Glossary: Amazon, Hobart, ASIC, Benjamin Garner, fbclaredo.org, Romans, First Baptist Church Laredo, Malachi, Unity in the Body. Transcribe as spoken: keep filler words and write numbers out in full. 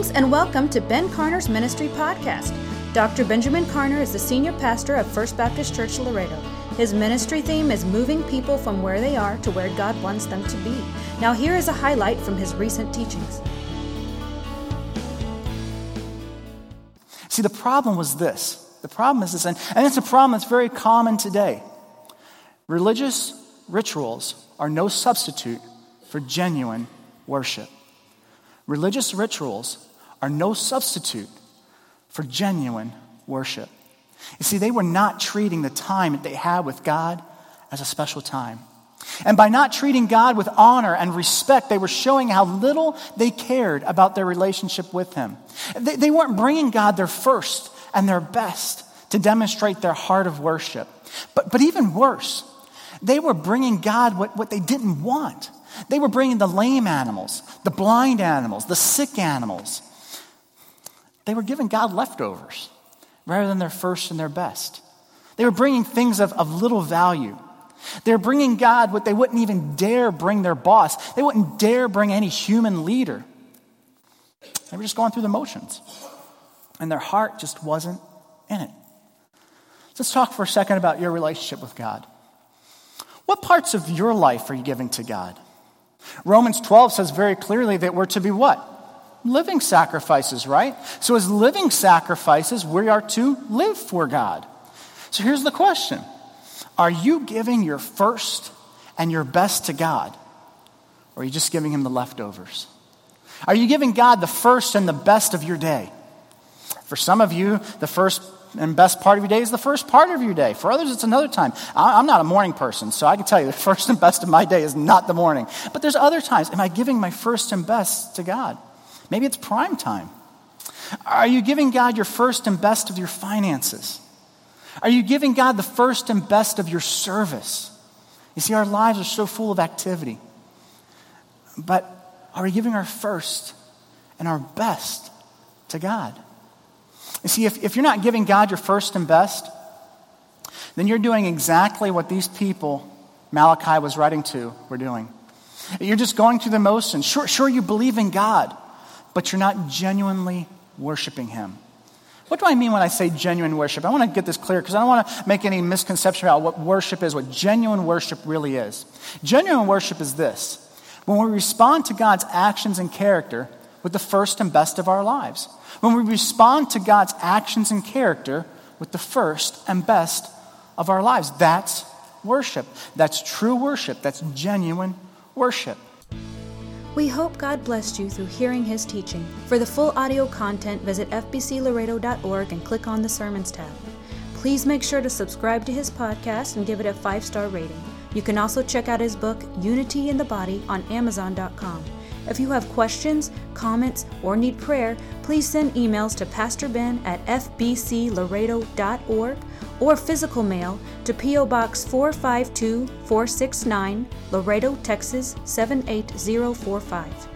Greetings and welcome to Ben Garner's Ministry Podcast. Doctor Benjamin Garner is the senior pastor of First Baptist Church Laredo. His ministry theme is moving people from where they are to where God wants them to be. Now here is a highlight from his recent teachings. See, the problem was this. The problem is this, and, and it's a problem that's very common today. Religious rituals are no substitute for genuine worship. Religious rituals are no substitute for genuine worship. You see, they were not treating the time that they had with God as a special time. And by not treating God with honor and respect, they were showing how little they cared about their relationship with him. They, they weren't bringing God their first and their best to demonstrate their heart of worship. But, but even worse, they were bringing God what, what they didn't want. They were bringing the lame animals, the blind animals, the sick animals. They were giving God leftovers rather than their first and their best. They were bringing things of, of little value. They were bringing God what they wouldn't even dare bring their boss. They wouldn't dare bring any human leader. They were just going through the motions, and their heart just wasn't in it. Let's talk for a second about your relationship with God. What parts of your life are you giving to God? Romans twelve says very clearly that we're to be what? Living sacrifices, right? So as living sacrifices, we are to live for God. So here's the question. Are you giving your first and your best to God? Or are you just giving him the leftovers? Are you giving God the first and the best of your day? For some of you, the first and best part of your day is the first part of your day. For others, it's another time. I'm not a morning person, so I can tell you the first and best of my day is not the morning. But there's other times. Am I giving my first and best to God? Maybe it's prime time. Are you giving God your first and best of your finances? Are you giving God the first and best of your service? You see, our lives are so full of activity. But are we giving our first and our best to God? You see, if, if you're not giving God your first and best, then you're doing exactly what these people Malachi was writing to were doing. You're just going through the motions. Sure, sure you believe in God, but you're not genuinely worshiping him. What do I mean when I say genuine worship? I want to get this clear because I don't want to make any misconception about what worship is, what genuine worship really is. Genuine worship is this: when we respond to God's actions and character with the first and best of our lives. When we respond to God's actions and character with the first and best of our lives. That's worship. That's true worship. That's genuine worship. We hope God blessed you through hearing his teaching. For the full audio content, visit f b c laredo dot org and click on the Sermons tab. Please make sure to subscribe to his podcast and give it a five-star rating. You can also check out his book, Unity in the Body, on amazon dot com. If you have questions, comments, or need prayer, please send emails to Pastor Ben at f b c laredo dot org or physical mail to P O Box four five two, four six nine, Laredo, Texas seven eight zero four five.